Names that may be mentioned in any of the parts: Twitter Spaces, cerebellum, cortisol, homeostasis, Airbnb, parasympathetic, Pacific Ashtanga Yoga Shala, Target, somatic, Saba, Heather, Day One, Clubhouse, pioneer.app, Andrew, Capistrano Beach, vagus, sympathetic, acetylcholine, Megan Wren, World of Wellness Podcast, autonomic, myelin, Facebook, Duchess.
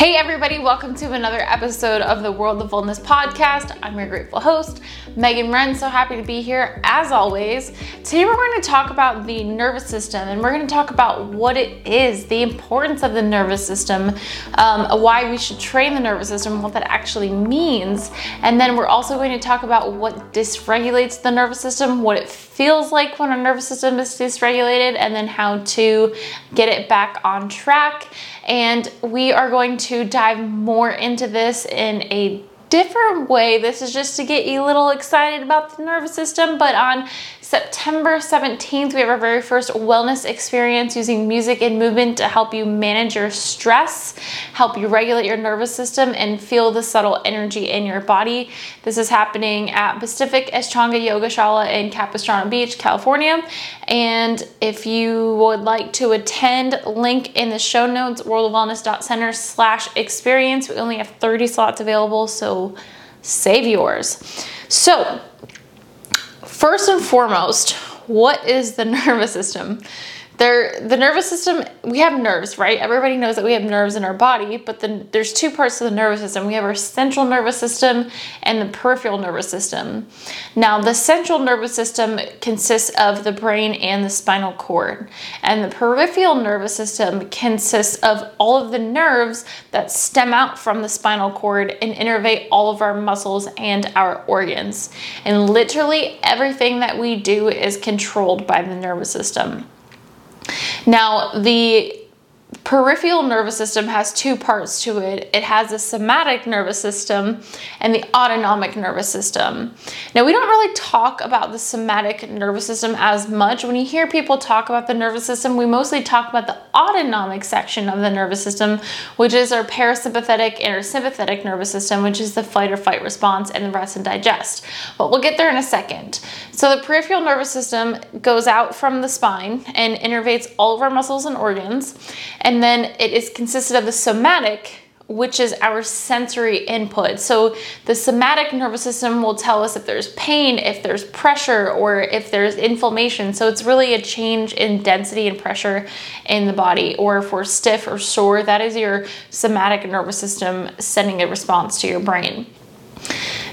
Hey everybody, welcome to another episode of the World of Wellness Podcast. I'm your grateful host, Megan Wren, so happy to be here as always. Today we're going to talk about the nervous system and we're going to talk about what it is, the importance of the nervous system, why we should train the nervous system, what that actually means, and then we're also going to talk about what dysregulates the nervous system, what it feels like when our nervous system is dysregulated, and then how to get it back on track. And we are going to dive more into this in a different way. This is just to get you a little excited about the nervous system, but on September 17th, we have our very first wellness experience using music and movement to help you manage your stress, help you regulate your nervous system, and feel the subtle energy in your body. This is happening at Pacific Ashtanga Yoga Shala in Capistrano Beach, California. And if you would like to attend, link in the show notes, worldofwellness.center/experience. We only have 30 slots available, so save yours. So, first and foremost, what is the nervous system? The nervous system, we have nerves, right? Everybody knows that we have nerves in our body, but there's two parts of the nervous system. We have our central nervous system and the peripheral nervous system. Now, the central nervous system consists of the brain and the spinal cord, and the peripheral nervous system consists of all of the nerves that stem out from the spinal cord and innervate all of our muscles and our organs. And literally everything that we do is controlled by the nervous system. Now, the peripheral nervous system has two parts to it. It has the somatic nervous system and the autonomic nervous system. Now, we don't really talk about the somatic nervous system as much. When you hear people talk about the nervous system, we mostly talk about the autonomic section of the nervous system, which is our parasympathetic and our sympathetic nervous system, which is the fight or flight response and the rest and digest. But we'll get there in a second. So the peripheral nervous system goes out from the spine and innervates all of our muscles and organs. And then it is consisted of the somatic, which is our sensory input. So the somatic nervous system will tell us if there's pain, if there's pressure, or if there's inflammation. So it's really a change in density and pressure in the body, or if we're stiff or sore, that is your somatic nervous system sending a response to your brain.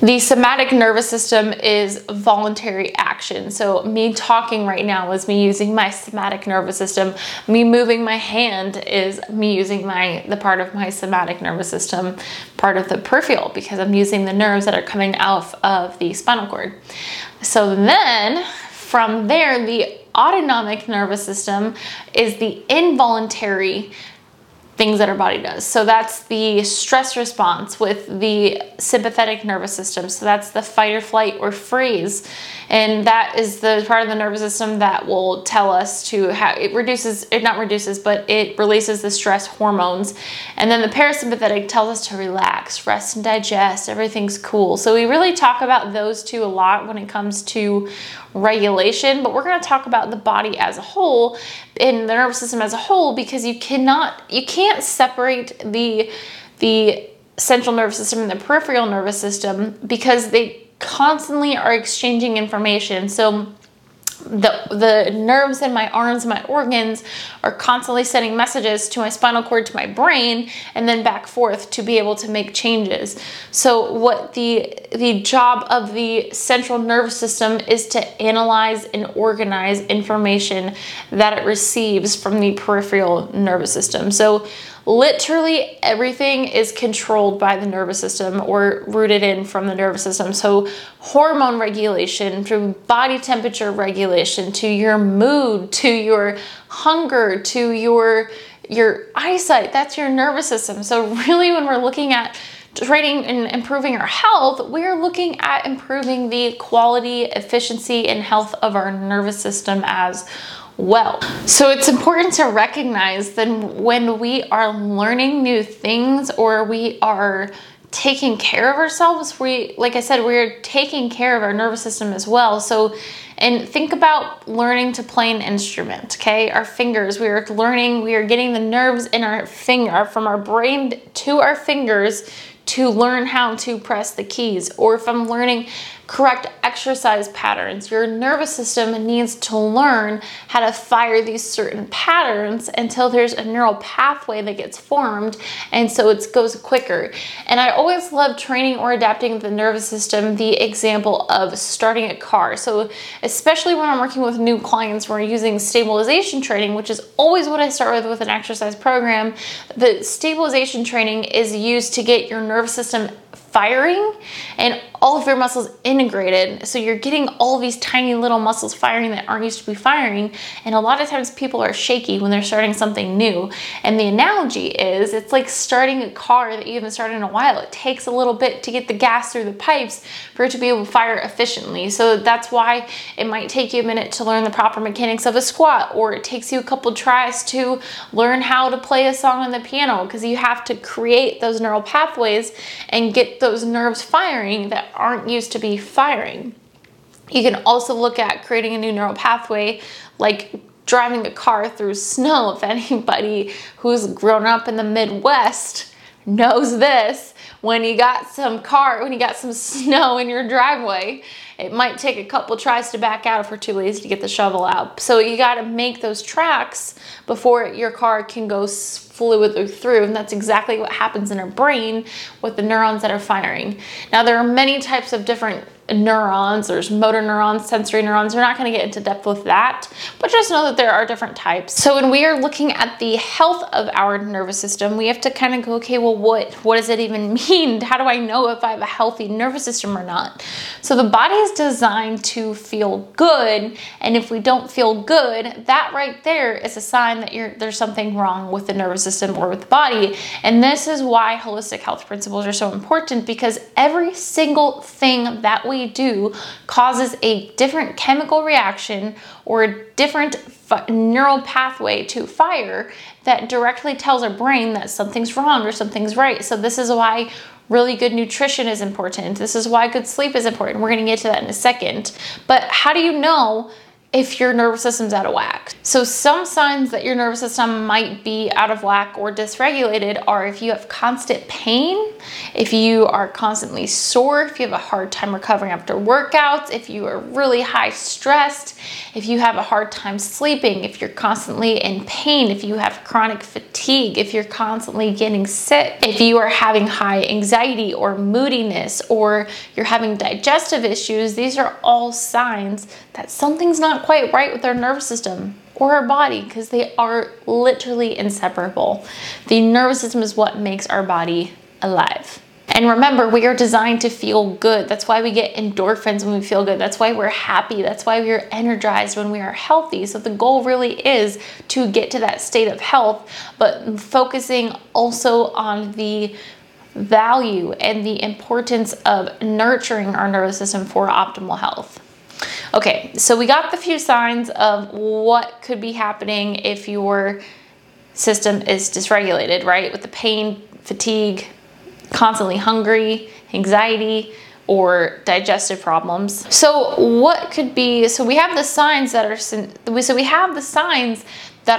The somatic nervous system is voluntary action. So me talking right now is me using my somatic nervous system. Me moving my hand is me using the part of my somatic nervous system, part of the peripheral, because I'm using the nerves that are coming out of the spinal cord. So then from there, the autonomic nervous system is the involuntary things that our body does. So that's the stress response with the sympathetic nervous system. So that's the fight or flight or freeze. And that is the part of the nervous system that will tell us to how it releases the stress hormones. And then the parasympathetic tells us to relax, rest and digest, everything's cool. So we really talk about those two a lot when it comes to regulation, but we're going to talk about the body as a whole and the nervous system as a whole, because you can't separate the central nervous system and the peripheral nervous system, because they constantly are exchanging information. So the nerves in my arms and my organs are constantly sending messages to my spinal cord, to my brain, and then back forth to be able to make changes. So what the job of the central nervous system is to analyze and organize information that it receives from the peripheral nervous system. So literally everything is controlled by the nervous system or rooted in from the nervous system. So hormone regulation, through body temperature regulation, to your mood, to your hunger, to your eyesight, that's your nervous system. So really when we're looking at training and improving our health, we're looking at improving the quality, efficiency, and health of our nervous system as well. So it's important to recognize that when we are learning new things or we are taking care of ourselves, we're taking care of our nervous system as well. So, and think about learning to play an instrument, okay? Our fingers, we are getting the nerves in our finger, from our brain to our fingers to learn how to press the keys, or if I'm learning correct exercise patterns, your nervous system needs to learn how to fire these certain patterns until there's a neural pathway that gets formed, and so it goes quicker. And I always love training or adapting the nervous system, the example of starting a car. So especially when I'm working with new clients, we're using stabilization training, which is always what I start with an exercise program. The stabilization training is used to get your nervous system firing and all of your muscles integrated. So you're getting all these tiny little muscles firing that aren't used to be firing. And a lot of times people are shaky when they're starting something new. And the analogy is it's like starting a car that you haven't started in a while. It takes a little bit to get the gas through the pipes for it to be able to fire efficiently. So that's why it might take you a minute to learn the proper mechanics of a squat, or it takes you a couple tries to learn how to play a song on the piano, because you have to create those neural pathways and get those nerves firing that aren't used to be firing. You can also look at creating a new neural pathway, like driving a car through snow. If anybody who's grown up in the Midwest knows this, when you got some snow in your driveway, it might take a couple tries to back out if we're too lazy to get the shovel out. So you got to make those tracks before your car can go fluidly through, and that's exactly what happens in our brain with the neurons that are firing. Now, there are many types of different neurons. There's motor neurons, sensory neurons. We're not going to get into depth with that, but just know that there are different types. So when we are looking at the health of our nervous system, we have to kind of go, okay, well, what does it even mean? How do I know if I have a healthy nervous system or not? So the body is designed to feel good, and if we don't feel good, that right there is a sign that there's something wrong with the nervous system or with the body. And this is why holistic health principles are so important, because every single thing that we do causes a different chemical reaction or a different neural pathway to fire that directly tells our brain that something's wrong or something's right. So this is why really good nutrition is important. This is why good sleep is important. We're going to get to that in a second. But how do you know if your nervous system's out of whack? So some signs that your nervous system might be out of whack or dysregulated are if you have constant pain, if you are constantly sore, if you have a hard time recovering after workouts, if you are really high stressed, if you have a hard time sleeping, if you're constantly in pain, if you have chronic fatigue, if you're constantly getting sick, if you are having high anxiety or moodiness, or you're having digestive issues. These are all signs that something's not quite right with our nervous system or our body, because they are literally inseparable. The nervous system is what makes our body alive. And remember, we are designed to feel good. That's why we get endorphins when we feel good. That's why we're happy. That's why we're energized when we are healthy. So the goal really is to get to that state of health, but focusing also on the value and the importance of nurturing our nervous system for optimal health. Okay, so we got the few signs of what could be happening if your system is dysregulated, right? With the pain, fatigue, constantly hungry, anxiety, or digestive problems. So we have the signs that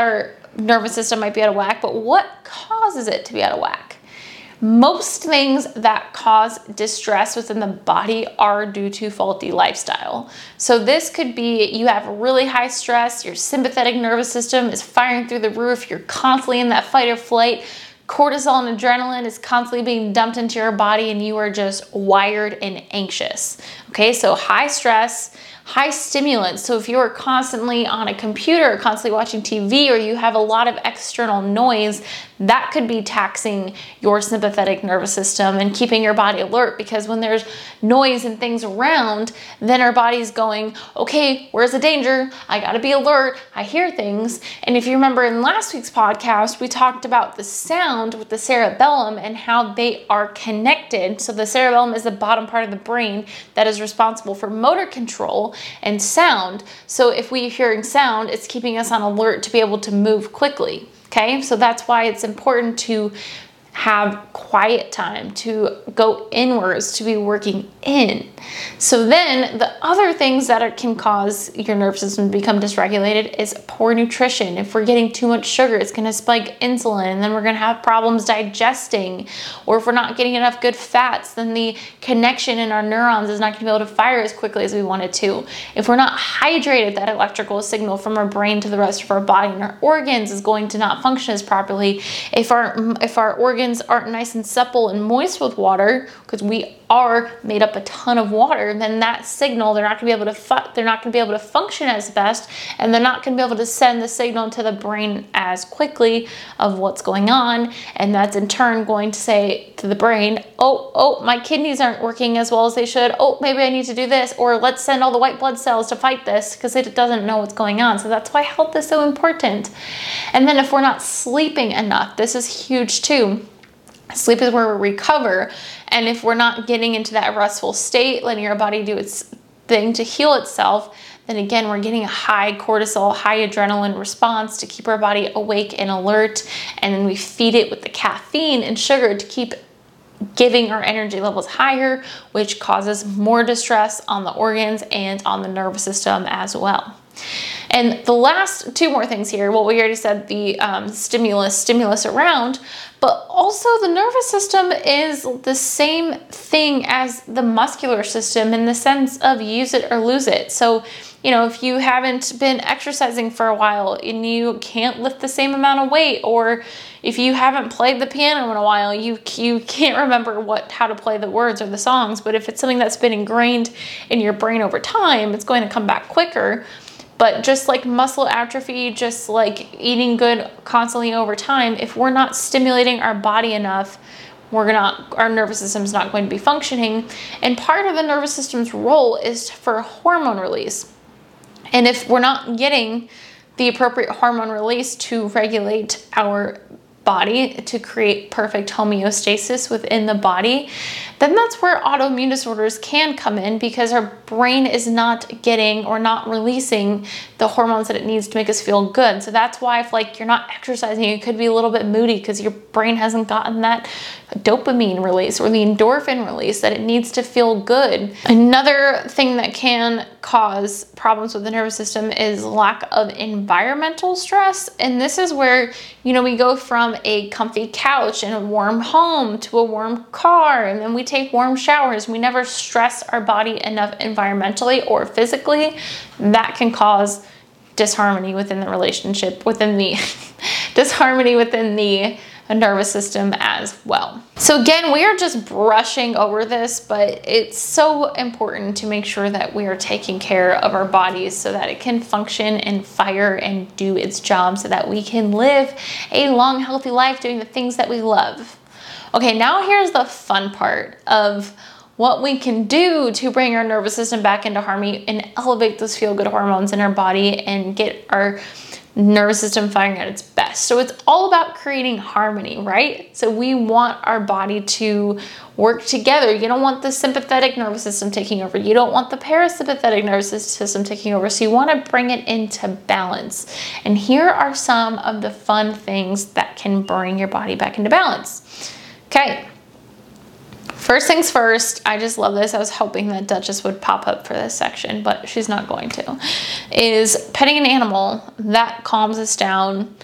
are, our nervous system might be out of whack, but what causes it to be out of whack? Most things that cause distress within the body are due to faulty lifestyle. So this could be you have really high stress, your sympathetic nervous system is firing through the roof, you're constantly in that fight or flight, cortisol and adrenaline is constantly being dumped into your body, and you are just wired and anxious. Okay, so high stress, high stimulants. So if you are constantly on a computer or constantly watching TV, or you have a lot of external noise, that could be taxing your sympathetic nervous system and keeping your body alert, because when there's noise and things around, then our body's going, okay, where's the danger? I gotta be alert. I hear things. And if you remember in last week's podcast, we talked about the sound with the cerebellum and how they are connected. So the cerebellum is the bottom part of the brain that is responsible for motor control and sound. So if we're hearing sound, it's keeping us on alert to be able to move quickly. Okay, so that's why it's important to have quiet time, to go inwards, to be working in. So then the other things that it can cause your nervous system to become dysregulated is poor nutrition. If we're getting too much sugar, it's going to spike insulin, and then we're going to have problems digesting. Or if we're not getting enough good fats, then the connection in our neurons is not going to be able to fire as quickly as we want it to. If we're not hydrated, that electrical signal from our brain to the rest of our body and our organs is going to not function as properly. If our organs aren't nice and supple and moist with water, because we are made up a ton of water, then that signal, they're not going to be able to function as best, and they're not going to be able to send the signal to the brain as quickly of what's going on, and that's in turn going to say to the brain, oh, my kidneys aren't working as well as they should. Oh, maybe I need to do this, or let's send all the white blood cells to fight this, because it doesn't know what's going on. So that's why health is so important. And then if we're not sleeping enough, this is huge too. Sleep is where we recover, and if we're not getting into that restful state, letting our body do its thing to heal itself, then again, we're getting a high cortisol, high adrenaline response to keep our body awake and alert, and then we feed it with the caffeine and sugar to keep giving our energy levels higher, which causes more distress on the organs and on the nervous system as well. And the last two more things here, well, we already said the stimulus around, but also the nervous system is the same thing as the muscular system in the sense of use it or lose it. So, you know, if you haven't been exercising for a while and you can't lift the same amount of weight, or if you haven't played the piano in a while, you can't remember how to play the words or the songs, but if it's something that's been ingrained in your brain over time, it's going to come back quicker. But just like muscle atrophy, just like eating good constantly over time, if we're not stimulating our body enough, our nervous system's not going to be functioning. And part of the nervous system's role is for hormone release. And if we're not getting the appropriate hormone release to regulate our body to create perfect homeostasis within the body, then that's where autoimmune disorders can come in, because our brain is not getting or not releasing the hormones that it needs to make us feel good. So that's why if like you're not exercising, you could be a little bit moody because your brain hasn't gotten that dopamine release or the endorphin release that it needs to feel good. Another thing that can cause problems with the nervous system is lack of environmental stress. And this is where, you know, we go from a comfy couch and a warm home to a warm car, and then we take warm showers. We never stress our body enough environmentally or physically. That can cause disharmony within the relationship, within the disharmony within the nervous system as well. So again, we are just brushing over this, but it's so important to make sure that we are taking care of our bodies so that it can function and fire and do its job so that we can live a long, healthy life doing the things that we love. Okay, now here's the fun part of what we can do to bring our nervous system back into harmony and elevate those feel-good hormones in our body and get our nervous system firing at its best. So it's all about creating harmony, right? So we want our body to work together. You don't want the sympathetic nervous system taking over. You don't want the parasympathetic nervous system taking over. So you want to bring it into balance. And here are some of the fun things that can bring your body back into balance. Okay. First things first, I just love this. I was hoping that Duchess would pop up for this section, but she's not going to. Is petting an animal. That calms us down.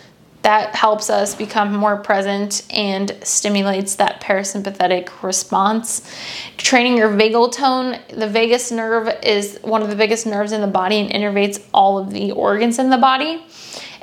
That helps us become more present and stimulates that parasympathetic response. Training your vagal tone. The vagus nerve is one of the biggest nerves in the body and innervates all of the organs in the body.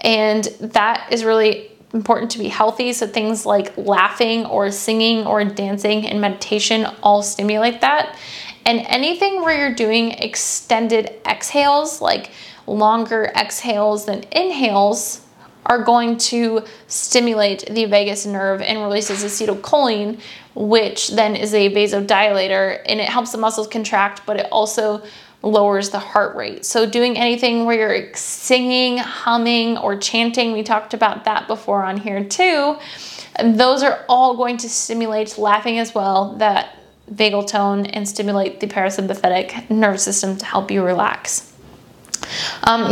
And that is really important to be healthy. So things like laughing or singing or dancing and meditation all stimulate that. And anything where you're doing extended exhales, like longer exhales than inhales, are going to stimulate the vagus nerve and releases acetylcholine, which then is a vasodilator, and it helps the muscles contract, but it also lowers the heart rate. So doing anything where you're singing, humming, or chanting, we talked about that before on here too, those are all going to stimulate laughing as well, that vagal tone, and stimulate the parasympathetic nervous system to help you relax.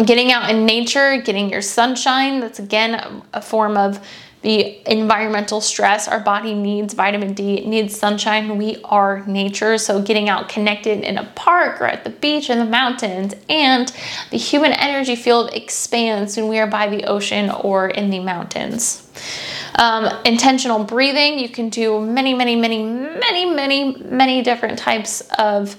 Getting out in nature, getting your sunshine, that's again a form of the environmental stress. Our body needs vitamin D, it needs sunshine. We are nature. So getting out connected in a park or at the beach or the mountains, and the human energy field expands when we are by the ocean or in the mountains. Intentional breathing. You can do many different types of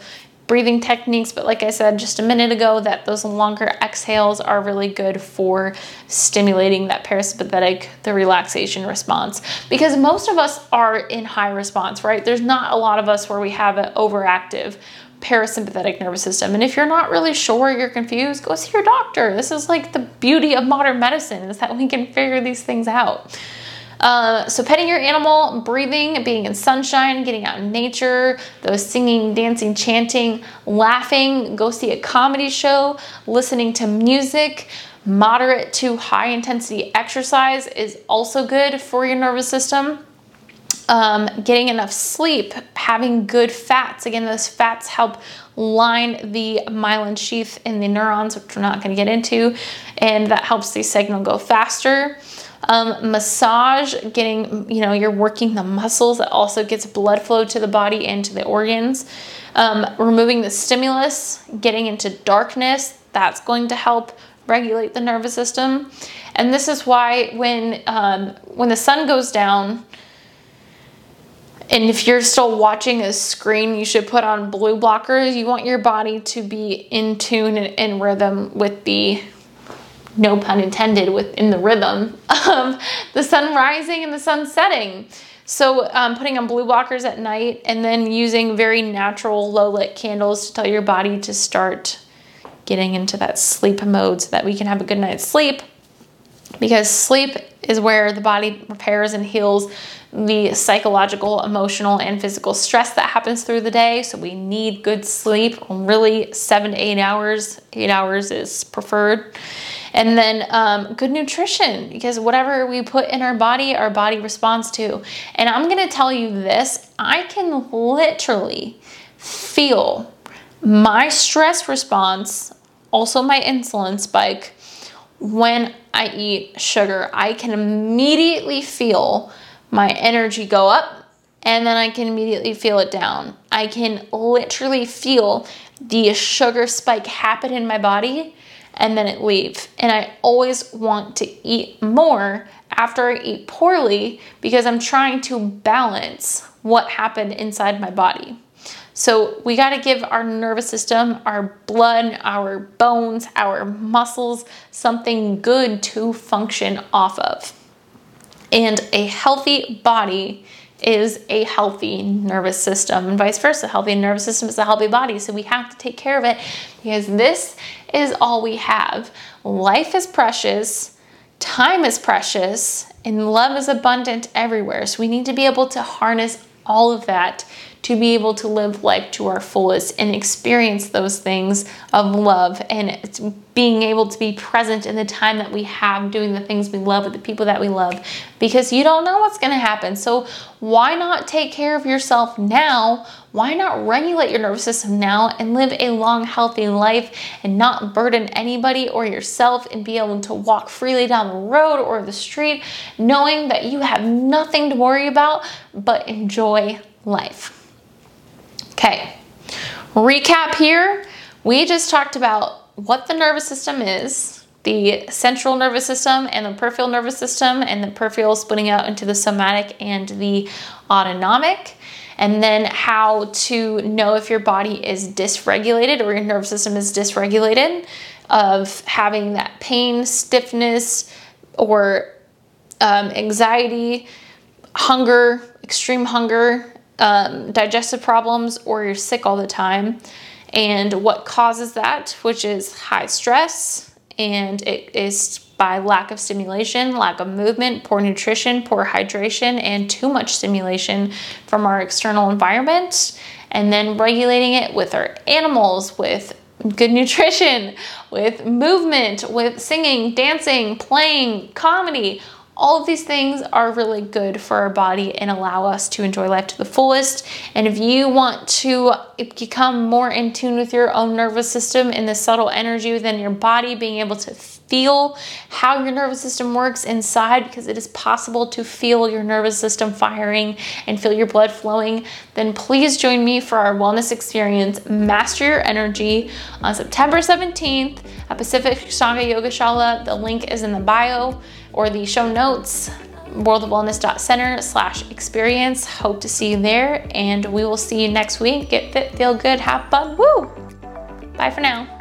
breathing techniques, but like I said just a minute ago, that those longer exhales are really good for stimulating that parasympathetic, the relaxation response, because most of us are in high response, right? There's not a lot of us where we have an overactive parasympathetic nervous system. And if you're not really sure, you're confused, go see your doctor. This is like the beauty of modern medicine, is that we can figure these things out. So petting your animal, breathing, being in sunshine, getting out in nature, those singing, dancing, chanting, laughing, go see a comedy show, listening to music, moderate to high intensity exercise is also good for your nervous system. Getting enough sleep, having good fats. Again, those fats help line the myelin sheath in the neurons, which we're not going to get into, and that helps the signal go faster. Massage, getting, you know, you're working the muscles. That also gets blood flow to the body and to the organs. Removing the stimulus, getting into darkness, that's going to help regulate the nervous system. And this is why when the sun goes down, and if you're still watching a screen, you should put on blue blockers. You want your body to be in tune and in rhythm with the, no pun intended, within the rhythm of the sun rising and the sun setting. So putting on blue blockers at night, and then using very natural low-lit candles to tell your body to start getting into that sleep mode so that we can have a good night's sleep. Because sleep is where the body repairs and heals the psychological, emotional, and physical stress that happens through the day. So we need good sleep, really 7 to 8 hours. 8 hours is preferred. And then good nutrition, because whatever we put in our body responds to. And I'm going to tell you this, I can literally feel my stress response, also my insulin spike, when I eat sugar. I can immediately feel my energy go up, and then I can immediately feel it down. I can literally feel the sugar spike happen in my body and then it leave. And I always want to eat more after I eat poorly, because I'm trying to balance what happened inside my body. So we got to give our nervous system, our blood, our bones, our muscles, something good to function off of. And a healthy body is a healthy nervous system, and vice versa. A healthy nervous system is a healthy body. So we have to take care of it, because this is all we have. Life is precious. Time is precious. And love is abundant everywhere. So we need to be able to harness all of that to be able to live life to our fullest and experience those things of love, and being able to be present in the time that we have, doing the things we love with the people that we love, because you don't know what's going to happen. So why not take care of yourself now? Why not regulate your nervous system now and live a long, healthy life and not burden anybody or yourself, and be able to walk freely down the road or the street knowing that you have nothing to worry about but enjoy life. Okay, recap here. We just talked about what the nervous system is, the central nervous system and the peripheral nervous system, and the peripheral splitting out into the somatic and the autonomic, and then how to know if your body is dysregulated or your nervous system is dysregulated, of having that pain, stiffness, or anxiety, hunger, extreme hunger, digestive problems, or you're sick all the time, and what causes that, which is high stress, and it is by lack of stimulation, lack of movement, poor nutrition, poor hydration, and too much stimulation from our external environment. And then regulating it with our animals, with good nutrition, with movement, with singing, dancing, playing, comedy. All of these things are really good for our body and allow us to enjoy life to the fullest. And if you want to become more in tune with your own nervous system and the subtle energy within your body, being able to feel how your nervous system works inside, because it is possible to feel your nervous system firing and feel your blood flowing, then please join me for our wellness experience, Master Your Energy, on September 17th at Pacific Ashtanga Yoga Shala. The link is in the bio or the show notes, worldofwellness.center/experience. Hope to see you there, and we will see you next week. Get fit, feel good, have fun. Woo! Bye for now.